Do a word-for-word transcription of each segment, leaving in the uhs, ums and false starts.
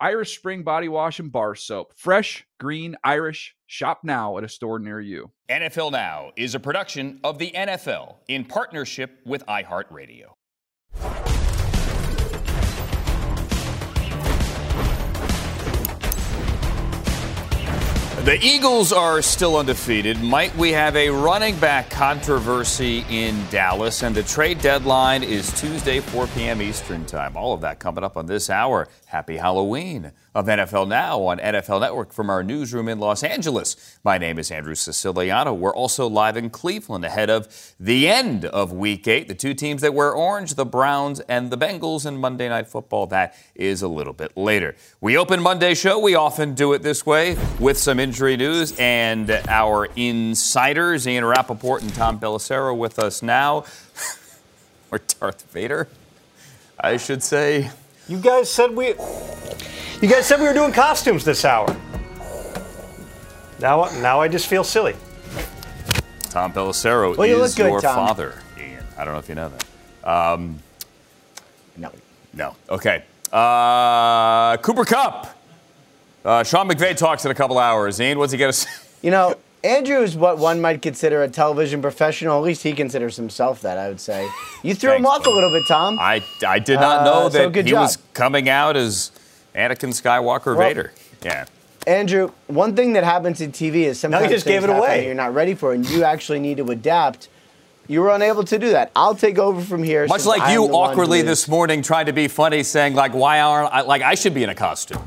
Irish Spring Body Wash and Bar Soap. Fresh, green, Irish. Shop now at a store near you. N F L Now is a production of the N F L in partnership with iHeartRadio. The Eagles are still undefeated. Might we have a running back controversy in Dallas? And the trade deadline is Tuesday, four p.m. Eastern time. All of that coming up on this hour. Happy Halloween of N F L Now on N F L Network from our newsroom in Los Angeles. My name is Andrew Siciliano. We're also live in Cleveland ahead of the end of Week eight. The two teams that wear orange, the Browns and the Bengals, and Monday Night Football. That is a little bit later. We open Monday's show. We often do it this way with some injury news and our insiders, Ian Rappaport and Tom Belisero, with us now. Or Darth Vader, I should say. You guys said we. You guys said we were doing costumes this hour. Now, now I just feel silly. Tom Belisero well, you is good, your Tom. father, Ian. I don't know if you know that. Um, no. No. Okay. Uh, Cooper Kupp. Uh, Sean McVay talks in a couple hours. Ian, what's he going to say? You know, Andrew is what one might consider a television professional. At least he considers himself that, I would say. You threw Thanks, him off buddy. a little bit, Tom. I, I did not know uh, that so he job. was coming out as Anakin Skywalker well, Vader. Yeah. Andrew, one thing that happens in T V is sometimes no, you just gave it away. You're not ready for it, and you actually need to adapt. You were unable to do that. I'll take over from here. Much like I'm you awkwardly this morning trying to be funny, saying, like, why aren't I, like, I should be in a costume.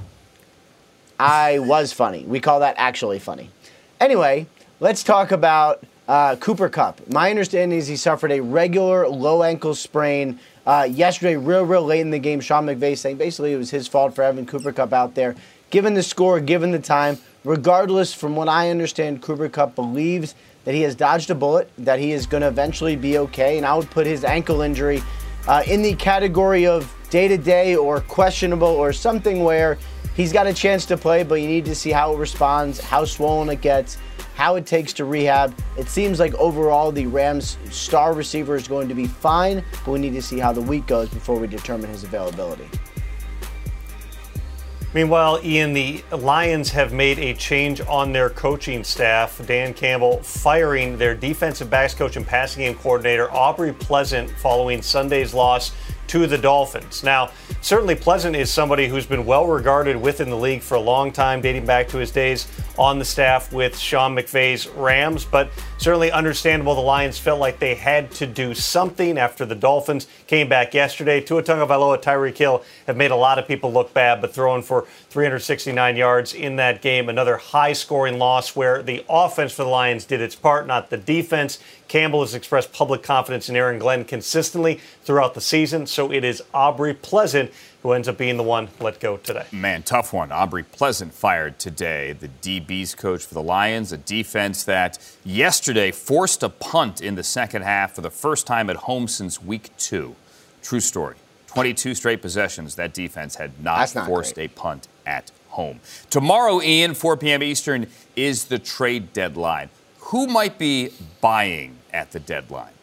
I was funny. We call that actually funny. Anyway, let's talk about uh, Cooper Kupp. My understanding is he suffered a regular low ankle sprain uh, yesterday, real, real late in the game. Sean McVay saying basically it was his fault for having Cooper Kupp out there. Given the score, given the time, regardless, from what I understand, Cooper Kupp believes that he has dodged a bullet, that he is going to eventually be okay, and I would put his ankle injury uh, in the category of day-to-day or questionable or something where he's got a chance to play, but you need to see how it responds, how swollen it gets, how it takes to rehab. It seems like overall the Rams' star receiver is going to be fine, but we need to see how the week goes before we determine his availability. Meanwhile, Ian, the Lions have made a change on their coaching staff. Dan Campbell firing their defensive backs coach and passing game coordinator, Aubrey Pleasant, following Sunday's loss to the Dolphins. Now, certainly Pleasant is somebody who's been well regarded within the league for a long time, dating back to his days on the staff with Sean McVay's Rams, but certainly understandable the Lions felt like they had to do something after the Dolphins came back yesterday. Tua Tagovailoa, Tyreek Hill have made a lot of people look bad, but throwing for three hundred sixty-nine yards in that game, another high-scoring loss where the offense for the Lions did its part, not the defense. Campbell has expressed public confidence in Aaron Glenn consistently throughout the season, so it is Aubrey Pleasant who ends up being the one let go today. Man, tough one. Aubrey Pleasant fired today, the D B's coach for the Lions, a defense that yesterday forced a punt in the second half for the first time at home since week two. True story. twenty-two straight possessions, that defense had not, not forced great. a punt at home. Tomorrow, Ian, four p.m. Eastern, is the trade deadline. Who might be buying at the deadline?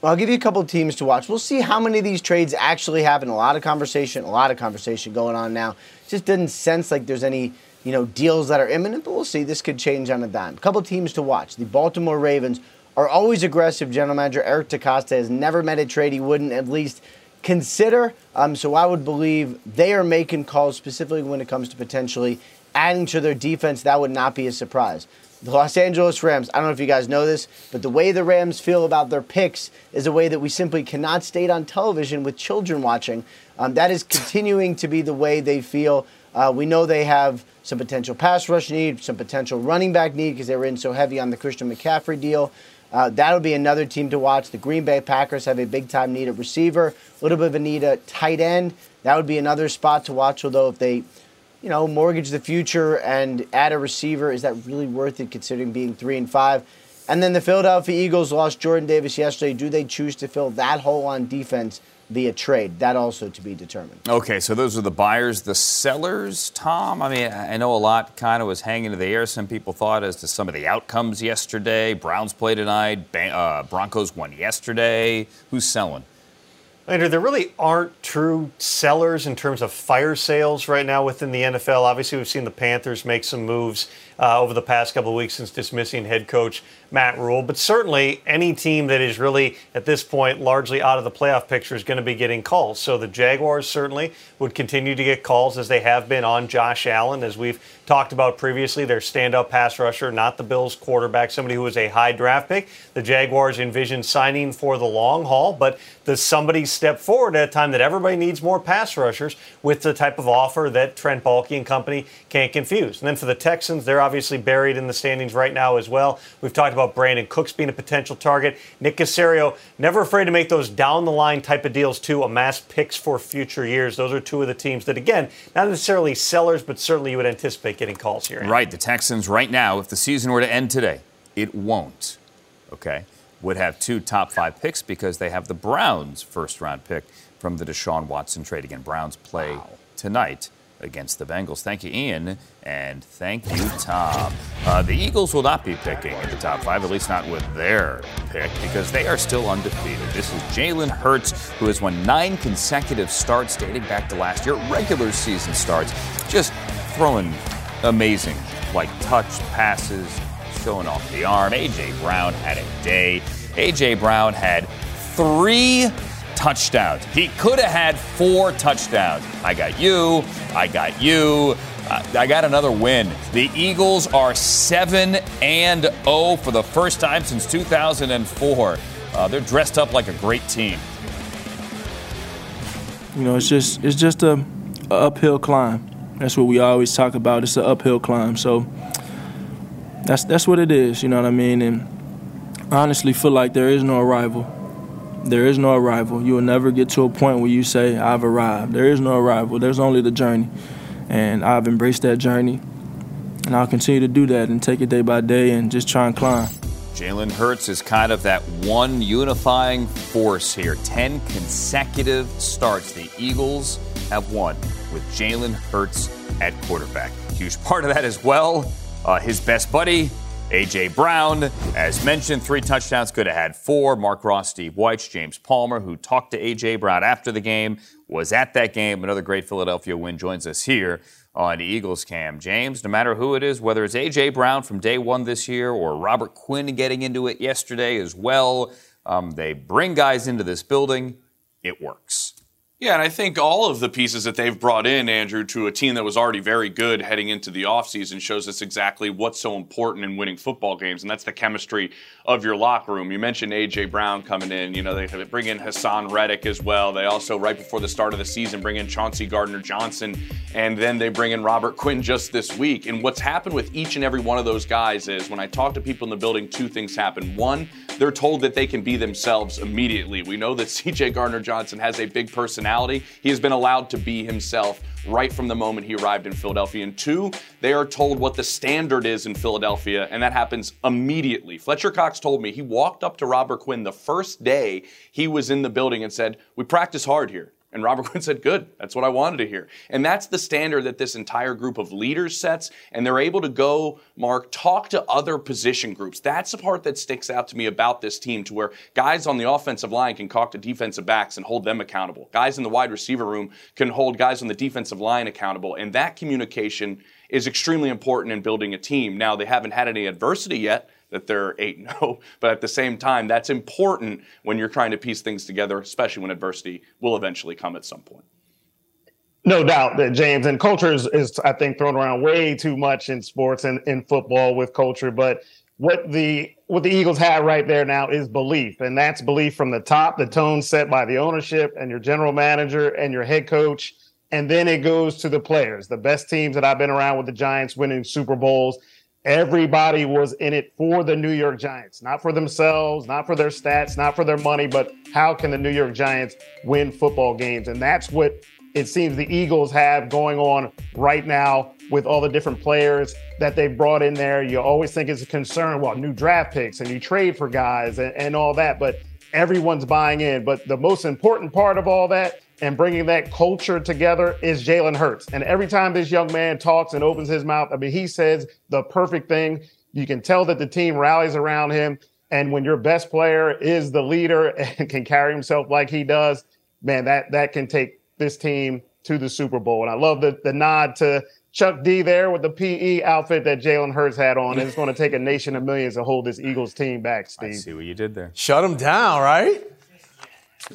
Well, I'll give you a couple of teams to watch. We'll see how many of these trades actually happen. A lot of conversation, a lot of conversation going on now. Just didn't sense like there's any, you know, deals that are imminent, but we'll see. This could change on a dime. A couple of teams to watch. The Baltimore Ravens are always aggressive. General manager Eric DeCosta has never met a trade he wouldn't at least consider. Um, so I would believe they are making calls specifically when it comes to potentially adding to their defense. That would not be a surprise. The Los Angeles Rams, I don't know if you guys know this, but the way the Rams feel about their picks is a way that we simply cannot state on television with children watching. Um, that is continuing to be the way they feel. Uh, we know they have some potential pass rush need, some potential running back need because they were in so heavy on the Christian McCaffrey deal. Uh, that'll be another team to watch. The Green Bay Packers have a big-time need at receiver, a little bit of a need at tight end. That would be another spot to watch, although if they you know, mortgage the future and add a receiver? Is that really worth it considering being three and five? And then the Philadelphia Eagles lost Jordan Davis yesterday. Do they choose to fill that hole on defense via trade? That also to be determined. Okay, so those are the buyers. The sellers, Tom, I mean, I know a lot kind of was hanging in the air. Some people thought as to some of the outcomes yesterday. Browns play tonight. Uh, Broncos won yesterday. Who's selling? Lander, there really aren't true sellers in terms of fire sales right now within the N F L. Obviously, we've seen the Panthers make some moves uh, over the past couple of weeks since dismissing head coach Matt Rule. But certainly, any team that is really, at this point, largely out of the playoff picture is going to be getting calls. So the Jaguars certainly would continue to get calls as they have been on Josh Allen. As we've talked about previously, their standout pass rusher, not the Bills quarterback, somebody who was a high draft pick. The Jaguars envision signing for the long haul, but does somebody step forward at a time that everybody needs more pass rushers with the type of offer that Trent Baalke and company can't confuse? And then for the Texans, they're obviously buried in the standings right now as well. We've talked about Brandon Cooks being a potential target. Nick Caserio, never afraid to make those down-the-line type of deals to amass picks for future years. Those are two of the teams that, again, not necessarily sellers, but certainly you would anticipate getting calls here. Right. The Texans right now, if the season were to end today, it won't, okay, would have two top five picks because they have the Browns' first-round pick from the Deshaun Watson trade. Again, Browns play wow. tonight against the Bengals. Thank you, Ian, and thank you, Tom. Uh, the Eagles will not be picking in the top five, at least not with their pick, because they are still undefeated. This is Jalen Hurts, who has won nine consecutive starts dating back to last year, regular season starts, just throwing amazing, like touch passes, showing off the arm. A J. Brown had a day. A J. Brown had three touchdowns. He could have had four touchdowns. I got you. I got you. Uh, I got another win. The Eagles are seven and oh for the first time since two thousand four. Uh, they're dressed up like a great team. You know, it's just it's just a, a uphill climb. That's what we always talk about. It's an uphill climb. So that's that's what it is, you know what I mean? And I honestly feel like there is no arrival. There is no arrival. You will never get to a point where you say, I've arrived. There is no arrival. There's only the journey. And I've embraced that journey. And I'll continue to do that and take it day by day and just try and climb. Jalen Hurts is kind of that one unifying force here. Ten consecutive starts the Eagles have won with Jalen Hurts at quarterback. Huge part of that as well. Uh, his best buddy, A J. Brown, as mentioned, three touchdowns, could have had four. Mark Ross, Steve Weich, James Palmer, who talked to A J. Brown after the game, was at that game. Another great Philadelphia win, joins us here on Eagles Cam. James, no matter who it is, whether it's A J. Brown from day one this year or Robert Quinn getting into it yesterday as well, um, they bring guys into this building. It works. Yeah, and I think all of the pieces that they've brought in, Andrew, to a team that was already very good heading into the offseason shows us exactly what's so important in winning football games, and that's the chemistry of your locker room. You mentioned A J. Brown coming in. You know, they bring in Hassan Reddick as well. They also, right before the start of the season, bring in Chauncey Gardner-Johnson, and then they bring in Robert Quinn just this week. And what's happened with each and every one of those guys is when I talk to people in the building, two things happen. One, they're told that they can be themselves immediately. We know that C J. Gardner-Johnson has a big personality. He has been allowed to be himself right from the moment he arrived in Philadelphia. And two, they are told what the standard is in Philadelphia, and that happens immediately. Fletcher Cox told me he walked up to Robert Quinn the first day he was in the building and said, "We practice hard here." And Robert Quinn said, "Good, that's what I wanted to hear." And that's the standard that this entire group of leaders sets, and they're able to go, Mark, talk to other position groups. That's the part that sticks out to me about this team, to where guys on the offensive line can talk to defensive backs and hold them accountable. Guys in the wide receiver room can hold guys on the defensive line accountable, and that communication is extremely important in building a team. Now, they haven't had any adversity yet, that they're eight and oh, but at the same time, that's important when you're trying to piece things together, especially when adversity will eventually come at some point. No doubt that, James, and culture is, is I think, thrown around way too much in sports and in football with culture, but what the what the Eagles have right there now is belief, and that's belief from the top, the tone set by the ownership and your general manager and your head coach, and then it goes to the players. The best teams that I've been around with the Giants winning Super Bowls, everybody was in it for the New York Giants, not for themselves, not for their stats, not for their money, but how can the New York Giants win football games? And that's what it seems the Eagles have going on right now with all the different players that they've brought in there. You always think it's a concern, well, new draft picks and you trade for guys and, and all that, but everyone's buying in. But the most important part of all that and bringing that culture together is Jalen Hurts. And every time this young man talks and opens his mouth, I mean, he says the perfect thing. You can tell that the team rallies around him. And when your best player is the leader and can carry himself like he does, man, that that can take this team to the Super Bowl. And I love the, the nod to Chuck D there with the P E outfit that Jalen Hurts had on. It's going to take a nation of millions to hold this Eagles team back, Steve. I see what you did there. Shut them down, right?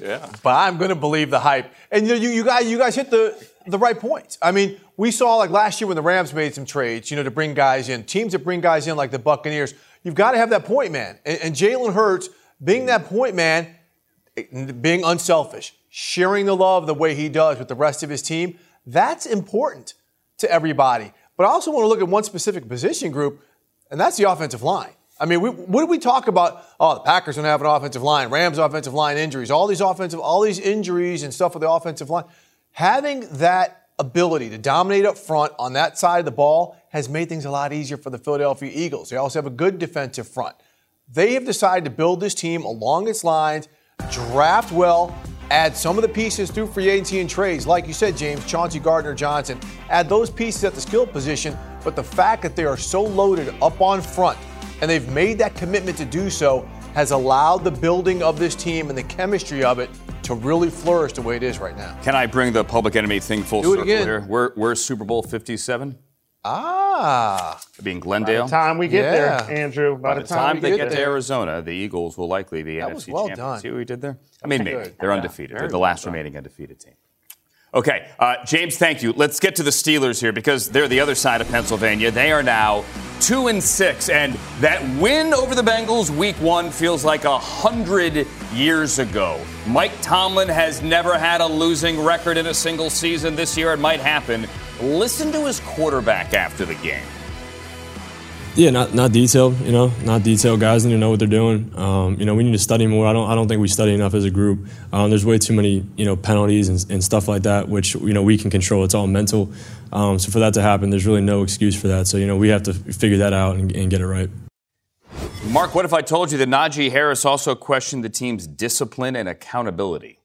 Yeah. But I'm going to believe the hype. And you know, you, you guys you guys hit the the right points. I mean, we saw like last year when the Rams made some trades, you know, to bring guys in, teams that bring guys in like the Buccaneers. You've got to have that point man. And, and Jalen Hurts being that point man, being unselfish, sharing the love the way he does with the rest of his team, that's important to everybody. But I also want to look at one specific position group, and that's the offensive line. I mean, we, what did we talk about? Oh, the Packers don't have an offensive line, Rams offensive line injuries, all these offensive, all these injuries and stuff with the offensive line. Having that ability to dominate up front on that side of the ball has made things a lot easier for the Philadelphia Eagles. They also have a good defensive front. They have decided to build this team along its lines, draft well, add some of the pieces through free agency and trades. Like you said, James, Chauncey Gardner-Johnson, add those pieces at the skill position. But the fact that they are so loaded up on front and they've made that commitment to do so has allowed the building of this team and the chemistry of it to really flourish the way it is right now. Can I bring the public enemy thing full circle here? We're, we're Super Bowl fifty-seven. Ah. Being Glendale. By the time we get yeah. there, Andrew. By, by the, the time, time they get, get to Arizona, the Eagles will likely be that N F C well champions. Done. See what we did there? I mean, maybe. Good. They're yeah. undefeated. Very They're the last well remaining undefeated team. Okay, uh, James, thank you. Let's get to the Steelers here because they're the other side of Pennsylvania. They are now two and six, and that win over the Bengals week one feels like a hundred years ago. Mike Tomlin has never had a losing record in a single season. This year it might happen. Listen to his quarterback after the game. Yeah, not not detailed, you know, not detailed. Guys need to know what they're doing. Um, you know, we need to study more. I don't I don't think we study enough as a group. Um, there's way too many, you know, penalties and, and stuff like that, which, you know, we can control. It's all mental. Um, so for that to happen, there's really no excuse for that. So, you know, we have to figure that out and, and get it right. Mark, what if I told you that Najee Harris also questioned the team's discipline and accountability?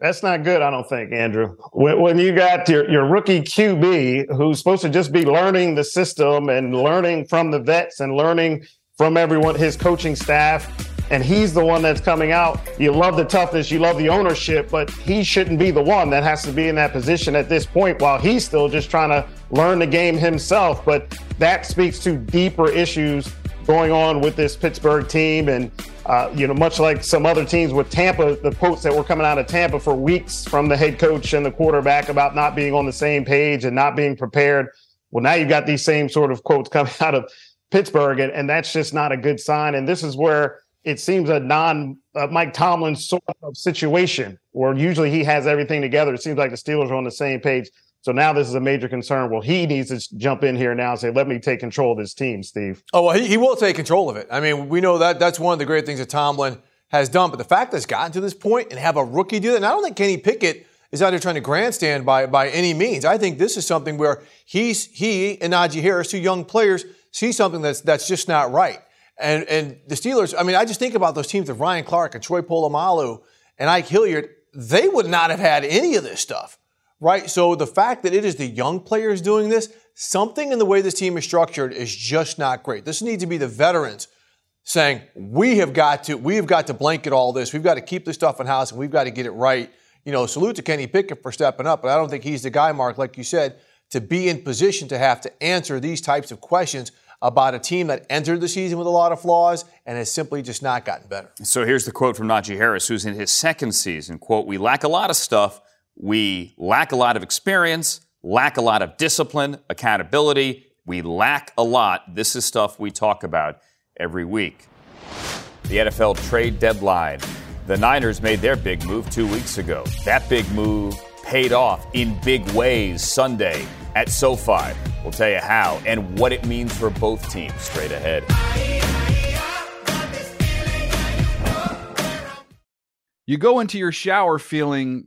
That's not good, I don't think, Andrew. When, when you got your, your rookie Q B who's supposed to just be learning the system and learning from the vets and learning from everyone, his coaching staff, and he's the one that's coming out. You love the toughness, you love the ownership, but he shouldn't be the one that has to be in that position at this point while he's still just trying to learn the game himself. But that speaks to deeper issues going on with this Pittsburgh team. And, uh, you know, much like some other teams with Tampa, the quotes that were coming out of Tampa for weeks from the head coach and the quarterback about not being on the same page and not being prepared. Well, now you've got these same sort of quotes coming out of Pittsburgh, and, and that's just not a good sign. And this is where it seems a non uh, Mike Tomlin sort of situation where usually he has everything together. It seems like the Steelers are on the same page. So now this is a major concern. Well, he needs to jump in here now and say, let me take control of this team, Steve. Oh, well, he, he will take control of it. I mean, we know that that's one of the great things that Tomlin has done. But the fact that it's gotten to this point and have a rookie do that, and I don't think Kenny Pickett is out here trying to grandstand by, by any means. I think this is something where he's he and Najee Harris, two young players, see something that's that's just not right. And and the Steelers, I mean, I just think about those teams of Ryan Clark and Troy Polamalu and Ike Hilliard. They would not have had any of this stuff. Right, so the fact that it is the young players doing this, something in the way this team is structured is just not great. This needs to be the veterans saying, we have got to, we have got to blanket all this. We've got to keep this stuff in house and we've got to get it right. You know, salute to Kenny Pickett for stepping up, but I don't think he's the guy, Mark, like you said, to be in position to have to answer these types of questions about a team that entered the season with a lot of flaws and has simply just not gotten better. So here's the quote from Najee Harris, who's in his second season, quote, "We lack a lot of stuff. We lack a lot of experience, lack a lot of discipline, accountability. We lack a lot. This is stuff we talk about every week." The N F L trade deadline. The Niners made their big move two weeks ago. That big move paid off in big ways Sunday at SoFi. We'll tell you how and what it means for both teams straight ahead. You go into your shower feeling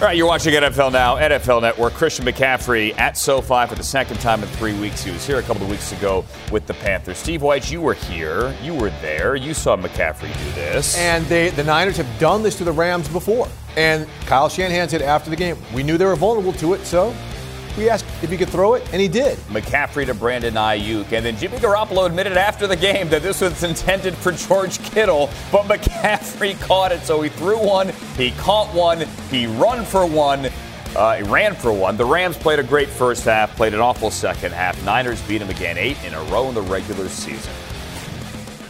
All right, you're watching N F L Now, N F L Network. Christian McCaffrey at SoFi for the second time in three weeks. He was here a couple of weeks ago with the Panthers. Steve White, you were here. You were there. You saw McCaffrey do this. And they, the Niners have done this to the Rams before. And Kyle Shanahan said after the game, we knew they were vulnerable to it, so we asked if he could throw it, and he did. McCaffrey to Brandon Ayuk. And then Jimmy Garoppolo admitted after the game that this was intended for George Kittle, but McCaffrey caught it. So he threw one, he caught one, he run for one, uh, he ran for one. The Rams played a great first half, played an awful second half. Niners beat him again, eight in a row in the regular season.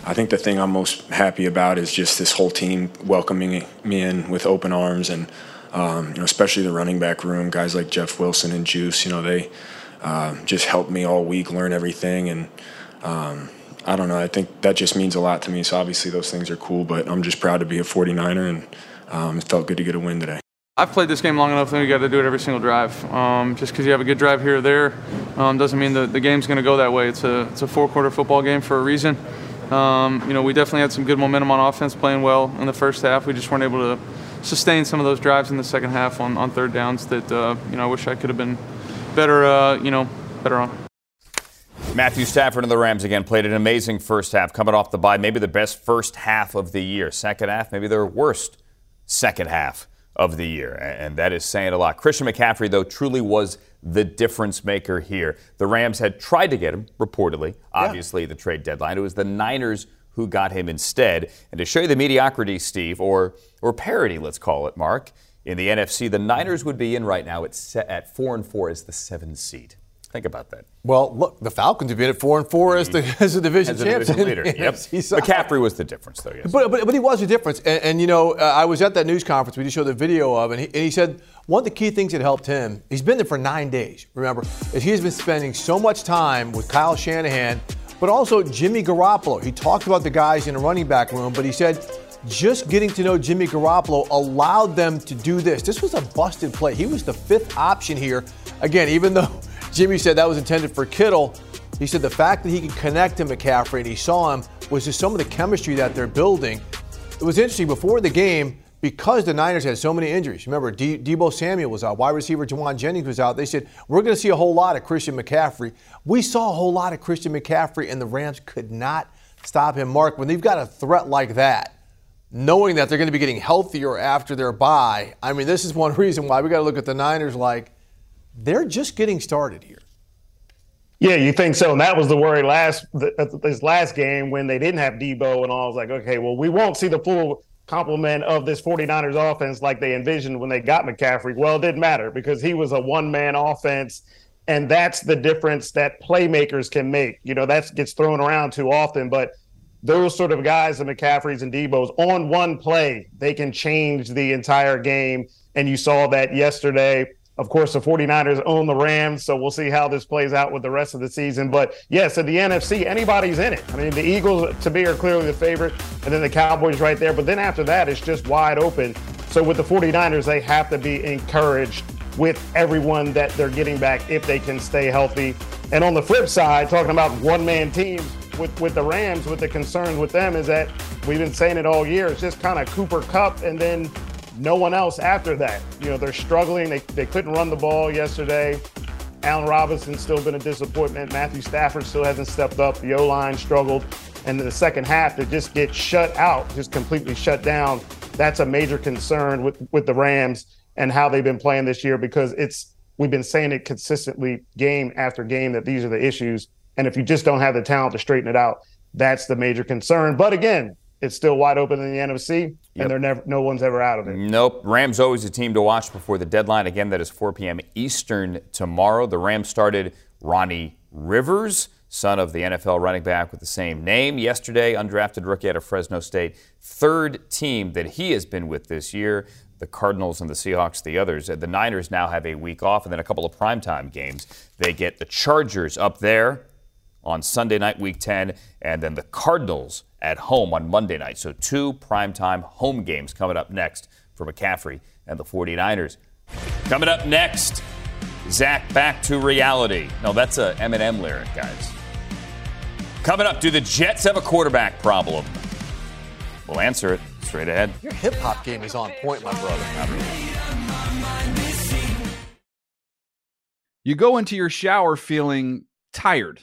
I think the thing I'm most happy about is just this whole team welcoming me in with open arms, and Um, you know, especially the running back room, guys like Jeff Wilson and Juice, you know, they uh, just helped me all week learn everything. And um, I don't know, I think that just means a lot to me. So obviously those things are cool, but I'm just proud to be a forty-niner, and um, it felt good to get a win today. I've played this game long enough that we got to do it every single drive. Um, just because you have a good drive here or there um, doesn't mean the, the game's going to go that way. It's a, it's a four-quarter football game for a reason. Um, you know, we definitely had some good momentum on offense, playing well in the first half. We just weren't able to sustain some of those drives in the second half on, on third downs that, uh, you know, I wish I could have been better, uh, you know, better on. Matthew Stafford and the Rams again played an amazing first half, coming off the bye, maybe the best first half of the year. Second half, maybe their worst second half of the year, and that is saying a lot. Christian McCaffrey, though, truly was the difference maker here. The Rams had tried to get him, reportedly, obviously, yeah. The trade deadline. It was the Niners who got him instead. And to show you the mediocrity, Steve, or or parity, let's call it, Mark, in the N F C, the Niners would be in right now at at four and four as the seventh seed. Think about that. Well, look, the Falcons have been at four and four mm-hmm. as the as the division as champion. Division leader. Yep. McCaffrey was the difference, though. Yes, but but, but he was the difference. And, and you know, uh, I was at that news conference we just showed the video of, and he, and he said one of the key things that helped him. He's been there for nine days. Remember, is he has been spending so much time with Kyle Shanahan, but also Jimmy Garoppolo. He talked about the guys in the running back room, but he said just getting to know Jimmy Garoppolo allowed them to do this. This was a busted play. He was the fifth option here. Again, even though Jimmy said that was intended for Kittle, he said the fact that he could connect to McCaffrey and he saw him was just some of the chemistry that they're building. It was interesting before the game because the Niners had so many injuries. Remember, De- Debo Samuel was out. Wide receiver Juwan Jennings was out. They said, we're going to see a whole lot of Christian McCaffrey. We saw a whole lot of Christian McCaffrey, and the Rams could not stop him. Mark, when they've got a threat like that, knowing that they're going to be getting healthier after their bye, I mean, this is one reason why we got to look at the Niners like they're just getting started here. Yeah, you think so? And that was the worry last this last game when they didn't have Debo and all. I was like, okay, well, we won't see the full complement of this 49ers offense like they envisioned when they got McCaffrey. Well, it didn't matter because he was a one-man offense, and that's the difference that playmakers can make. You know, that gets thrown around too often, but those sort of guys, the McCaffreys and Debos, on one play, they can change the entire game. And you saw that yesterday. Of course, the 49ers own the Rams, so we'll see how this plays out with the rest of the season. But, yes, in the N F C, anybody's in it. I mean, the Eagles, to me, are clearly the favorite, and then the Cowboys right there. But then after that, it's just wide open. So with the 49ers, they have to be encouraged with everyone that they're getting back if they can stay healthy. And on the flip side, talking about one-man teams, With, with the Rams, with the concerns with them is that we've been saying it all year. It's just kind of Cooper Kupp and then no one else after that. You know, they're struggling. They they couldn't run the ball yesterday. Allen Robinson's still been a disappointment. Matthew Stafford still hasn't stepped up. The O-line struggled. And in the second half, they just get shut out, just completely shut down. That's a major concern with, with the Rams and how they've been playing this year because it's we've been saying it consistently game after game that these are the issues. And if you just don't have the talent to straighten it out, that's the major concern. But again, it's still wide open in the N F C, and yep. they're never, no one's ever out of it. Nope. Rams always a team to watch before the deadline. Again, that is four p.m. Eastern tomorrow. The Rams started Ronnie Rivers, son of the N F L running back with the same name. Yesterday, undrafted rookie out of Fresno State, third team that he has been with this year. the Cardinals and the Seahawks, the others. The Niners now have a week off, and then a couple of primetime games. They get the Chargers up there on Sunday night, Week ten, and then the Cardinals at home on Monday night. So two primetime home games coming up next for McCaffrey and the 49ers. Coming up next, Zach, back to reality. No, that's an Eminem lyric, guys. Coming up, do the Jets have a quarterback problem? We'll answer it straight ahead. Your hip-hop game is on point, my brother. You go into your shower feeling tired,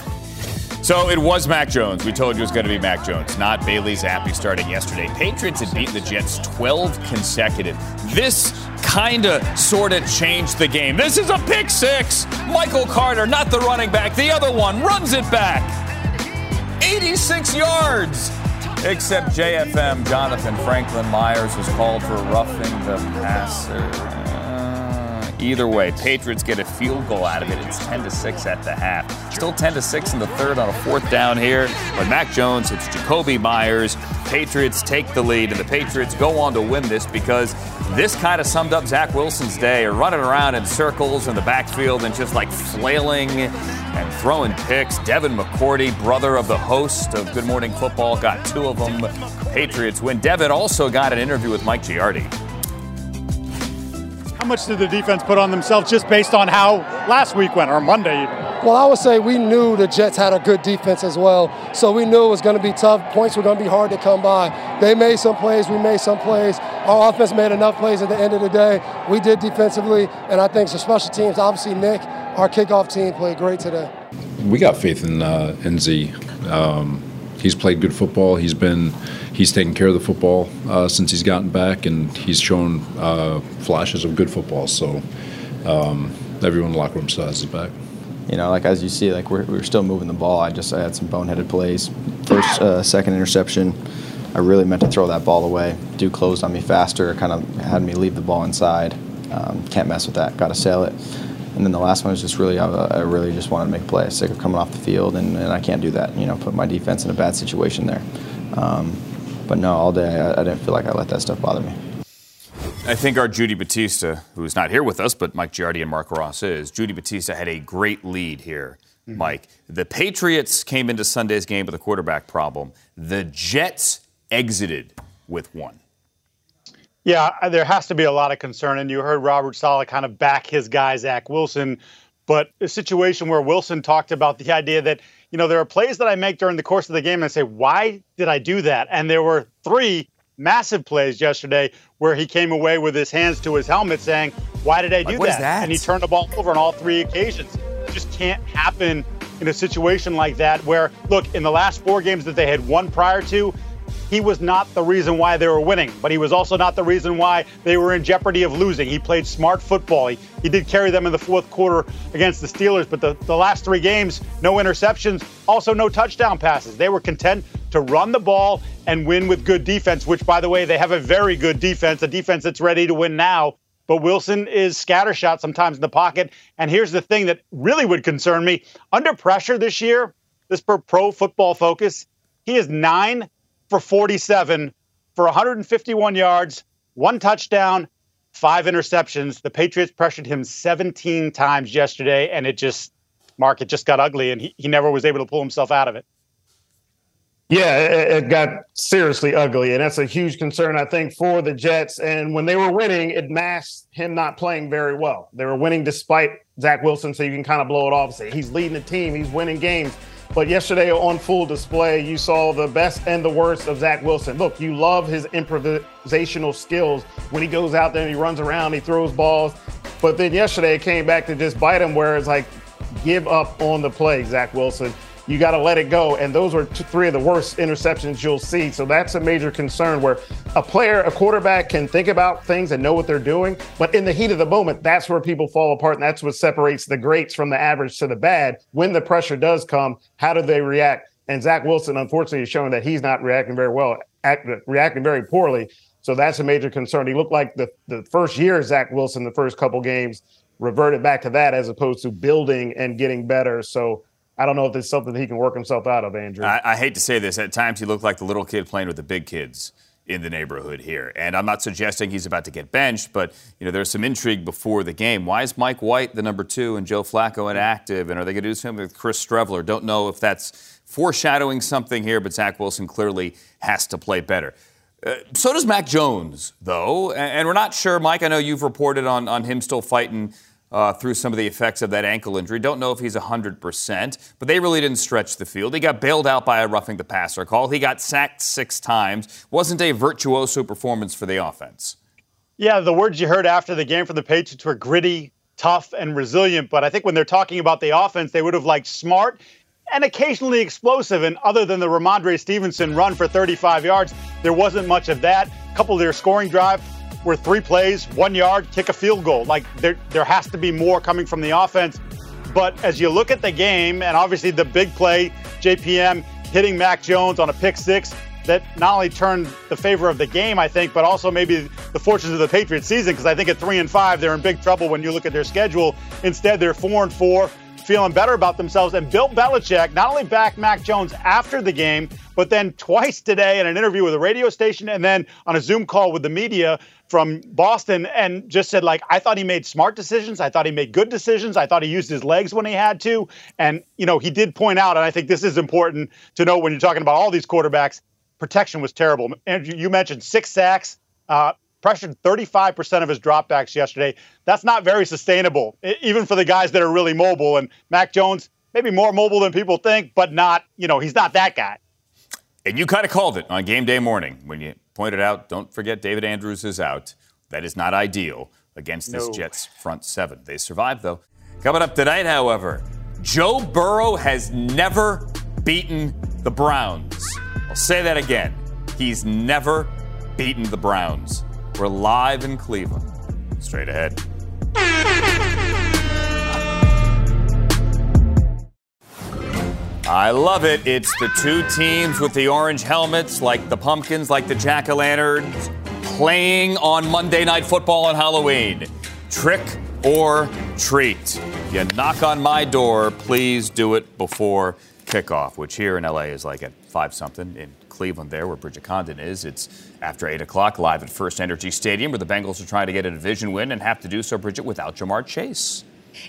So it was Mac Jones. We told you it was going to be Mac Jones, not Bailey Zappi starting yesterday. Patriots had beaten the Jets twelve consecutive. This kind of sort of changed the game. This is a pick six. Michael Carter, not the running back. The other one runs it back. eighty-six yards. Except J F M, Jonathan Franklin Myers, was called for roughing the passer. Uh, either way, Patriots get a field goal out of it. It's ten to six at the half. Still ten to six in the third on a fourth down here. But Mac Jones, it's Jacoby Myers. Patriots take the lead, and the Patriots go on to win this because this kind of summed up Zach Wilson's day, running around in circles in the backfield and just like flailing and throwing picks. Devin McCourty, brother of the host of Good Morning Football, got two of them. Patriots win. Devin also got an interview with Mike Giardi. How much did the defense put on themselves just based on how last week went, or Monday even? Well, I would say we knew the Jets had a good defense as well, so we knew it was going to be tough. Points were going to be hard to come by. They made some plays. We made some plays. Our offense made enough plays at the end of the day. We did defensively, and I think the special teams, obviously Nick, our kickoff team, played great today. We got faith in uh, N Z. Um, he's played good football. He's been he's taken care of the football uh, since he's gotten back, and he's shown uh, flashes of good football. So um, everyone in the locker room still has his back. You know, like as you see, like we're we're still moving the ball. I just I had some boneheaded plays. First, uh, second interception. I really meant to throw that ball away. Dude closed on me faster, kind of had me leave the ball inside. Um, can't mess with that. Got to sail it. And then the last one was just really, I, I really just wanted to make a play. Sick of coming off the field, and, and I can't do that. You know, put my defense in a bad situation there. Um, but no, all day I, I didn't feel like I let that stuff bother me. I think our Judy Batista, who is not here with us, but Mike Giardi and Mark Ross is, Judy Batista had a great lead here. Mm-hmm. Mike, the Patriots came into Sunday's game with a quarterback problem. The Jets exited with one. Yeah, there has to be a lot of concern, and you heard Robert Saleh kind of back his guy, Zach Wilson, but a situation where Wilson talked about the idea that, you know, there are plays that I make during the course of the game and I say, why did I do that? And there were three massive plays yesterday where he came away with his hands to his helmet saying, why did I do like, that? that? And he turned the ball over on all three occasions. It just can't happen in a situation like that where, look, in the last four games that they had won prior to, he was not the reason why they were winning, but he was also not the reason why they were in jeopardy of losing. He played smart football. He, he did carry them in the fourth quarter against the Steelers, but the, the last three games, no interceptions, also no touchdown passes. They were content to run the ball and win with good defense, which, by the way, they have a very good defense, a defense that's ready to win now. But Wilson is scattershot sometimes in the pocket. And here's the thing that really would concern me. Under pressure this year, this per Pro Football Focus, he is nine for forty-seven, for one hundred fifty-one yards, one touchdown, five interceptions. The Patriots pressured him seventeen times yesterday, and it just, Mark, it just got ugly, and he, he never was able to pull himself out of it. Yeah, it, it got seriously ugly, and that's a huge concern, I think, for the Jets. And when they were winning, it masked him not playing very well. They were winning despite Zach Wilson, so you can kind of blow it off. Say he's leading the team, he's winning games. But yesterday on full display, you saw the best and the worst of Zach Wilson. Look, you love his improvisational skills when he goes out there and he runs around, he throws balls. But then yesterday it came back to just bite him, where it's like, give up on the play, Zach Wilson. you got to let it go. And those were two, three of the worst interceptions you'll see. So that's a major concern where a player, a quarterback can think about things and know what they're doing. But in the heat of the moment, that's where people fall apart. And that's what separates the greats from the average to the bad. When the pressure does come, how do they react? And Zach Wilson, unfortunately, is showing that he's not reacting very well, act, reacting very poorly. So that's a major concern. He looked like the, the first year, Zach Wilson, the first couple games, reverted back to that as opposed to building and getting better. So I don't know if it's something that he can work himself out of, Andrew. I, I hate to say this. At times he looked like the little kid playing with the big kids in the neighborhood here. And I'm not suggesting he's about to get benched, but you know, there's some intrigue before the game. Why is Mike White the number two and Joe Flacco inactive? And are they going to do something with Chris Streveler? Don't know if that's foreshadowing something here, but Zach Wilson clearly has to play better. Uh, so does Mac Jones, though. And, and we're not sure, Mike, I know you've reported on, on him still fighting uh, through some of the effects of that ankle injury. Don't know if he's one hundred percent, but they really didn't stretch the field. He got bailed out by a roughing the passer call. He got sacked six times. Wasn't a virtuoso performance for the offense. Yeah, the words you heard after the game from the Patriots were gritty, tough, and resilient. But I think when they're talking about the offense, they would have liked smart and occasionally explosive. And other than the Ramondre Stevenson run for thirty-five yards, there wasn't much of that. A couple of their scoring drives were three plays, one yard, kick a field goal. Like, there there has to be more coming from the offense. But as you look at the game, and obviously the big play, J P M hitting Mac Jones on a pick six, that not only turned the favor of the game, I think, but also maybe the fortunes of the Patriots season, because I think at three and five, they're in big trouble when you look at their schedule. Instead, they're four and four. Feeling better about themselves. And Bill Belichick not only backed Mac Jones after the game, but then twice today in an interview with a radio station and then on a Zoom call with the media from Boston, and just said, like, I thought he made smart decisions. I thought he made good decisions. I thought he used his legs when he had to. And, you know, he did point out, and I think this is important to know when you're talking about all these quarterbacks, protection was terrible. Andrew, you mentioned six sacks. Uh, pressured thirty-five percent of his dropbacks yesterday. That's not very sustainable, even for the guys that are really mobile. And Mac Jones, maybe more mobile than people think, but not, you know, he's not that guy. And you kind of called it on game day morning when you pointed out, don't forget David Andrews is out. That is not ideal against this no. Jets front seven. They survived, though. Coming up tonight, however, Joe Burrow has never beaten the Browns. I'll say that again. He's never beaten the Browns. We're live in Cleveland. Straight ahead. I love it. It's the two teams with the orange helmets, like the pumpkins, like the jack-o'-lanterns, playing on Monday Night Football on Halloween. Trick or treat. If you knock on my door, please do it before kickoff, which here in L A is like at five-something in Cleveland there, where Bridget Condon is. It's after eight o'clock, live at First Energy Stadium, where the Bengals are trying to get a division win and have to do so, Bridget, without Ja'Marr Chase.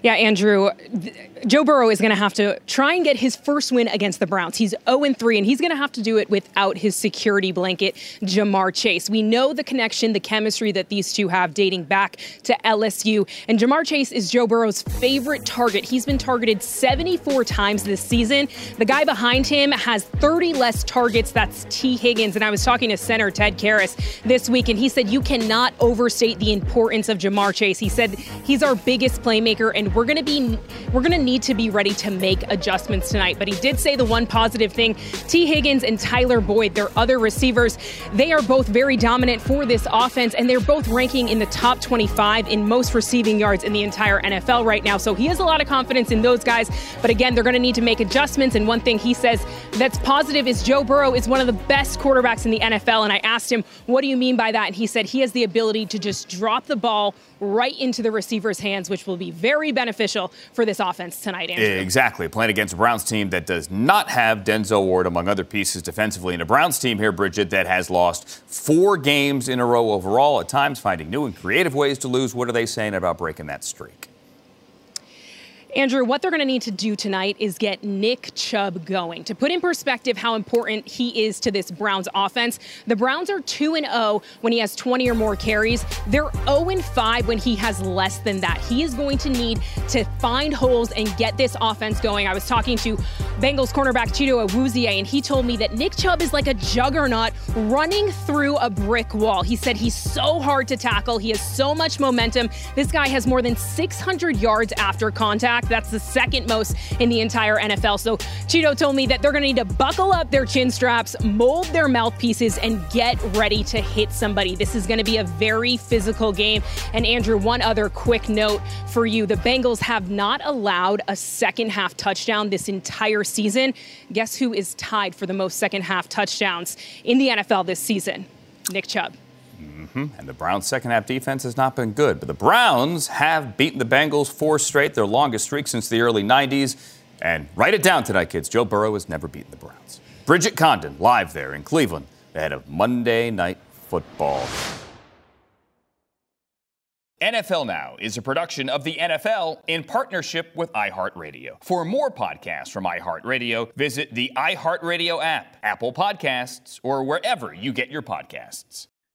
Yeah, Andrew, th- Joe Burrow is going to have to try and get his first win against the Browns. He's oh and three, and he's going to have to do it without his security blanket, Ja'Marr Chase. We know the connection, the chemistry that these two have dating back to L S U. And Ja'Marr Chase is Joe Burrow's favorite target. He's been targeted seventy-four times this season. The guy behind him has thirty less targets. That's T. Higgins. And I was talking to center Ted Karras this week, and he said you cannot overstate the importance of Ja'Marr Chase. He said he's our biggest playmaker, and we're going to be we're going to need to be ready to make adjustments tonight. But he did say the one positive thing, T. Higgins and Tyler Boyd, their other receivers, they are both very dominant for this offense, and they're both ranking in the top twenty-five in most receiving yards in the entire N F L right now. So he has a lot of confidence in those guys. But again, they're going to need to make adjustments. And one thing he says that's positive is Joe Burrow is one of the best quarterbacks in the N F L. And I asked him, what do you mean by that? And he said he has the ability to just drop the ball right into the receiver's hands, which will be very Very beneficial for this offense tonight, Andrew. Exactly. Playing against a Browns team that does not have Denzel Ward, among other pieces, defensively. And a Browns team here, Bridget, that has lost four games in a row overall, at times finding new and creative ways to lose. What are they saying about breaking that streak? Andrew, what they're going to need to do tonight is get Nick Chubb going. To put in perspective how important he is to this Browns offense, the Browns are two and oh when he has twenty or more carries. They're oh and five when he has less than that. He is going to need to find holes and get this offense going. I was talking to Bengals cornerback Chido Awuzie, and he told me that Nick Chubb is like a juggernaut running through a brick wall. He said he's so hard to tackle. He has so much momentum. This guy has more than six hundred yards after contact. fact, that's the second most in the entire N F L. So Cheeto told me that they're going to need to buckle up their chin straps, mold their mouthpieces, and get ready to hit somebody. This is going to be a very physical game. And Andrew, one other quick note for you. The Bengals have not allowed a second half touchdown this entire season. Guess who is tied for the most second half touchdowns in the N F L this season? Nick Chubb. Mm-hmm. And the Browns' second-half defense has not been good. But the Browns have beaten the Bengals four straight, their longest streak since the early nineties. And write it down tonight, kids. Joe Burrow has never beaten the Browns. Bridget Condon, live there in Cleveland, ahead of Monday Night Football. N F L Now is a production of the N F L in partnership with iHeartRadio. For more podcasts from iHeartRadio, visit the iHeartRadio app, Apple Podcasts, or wherever you get your podcasts.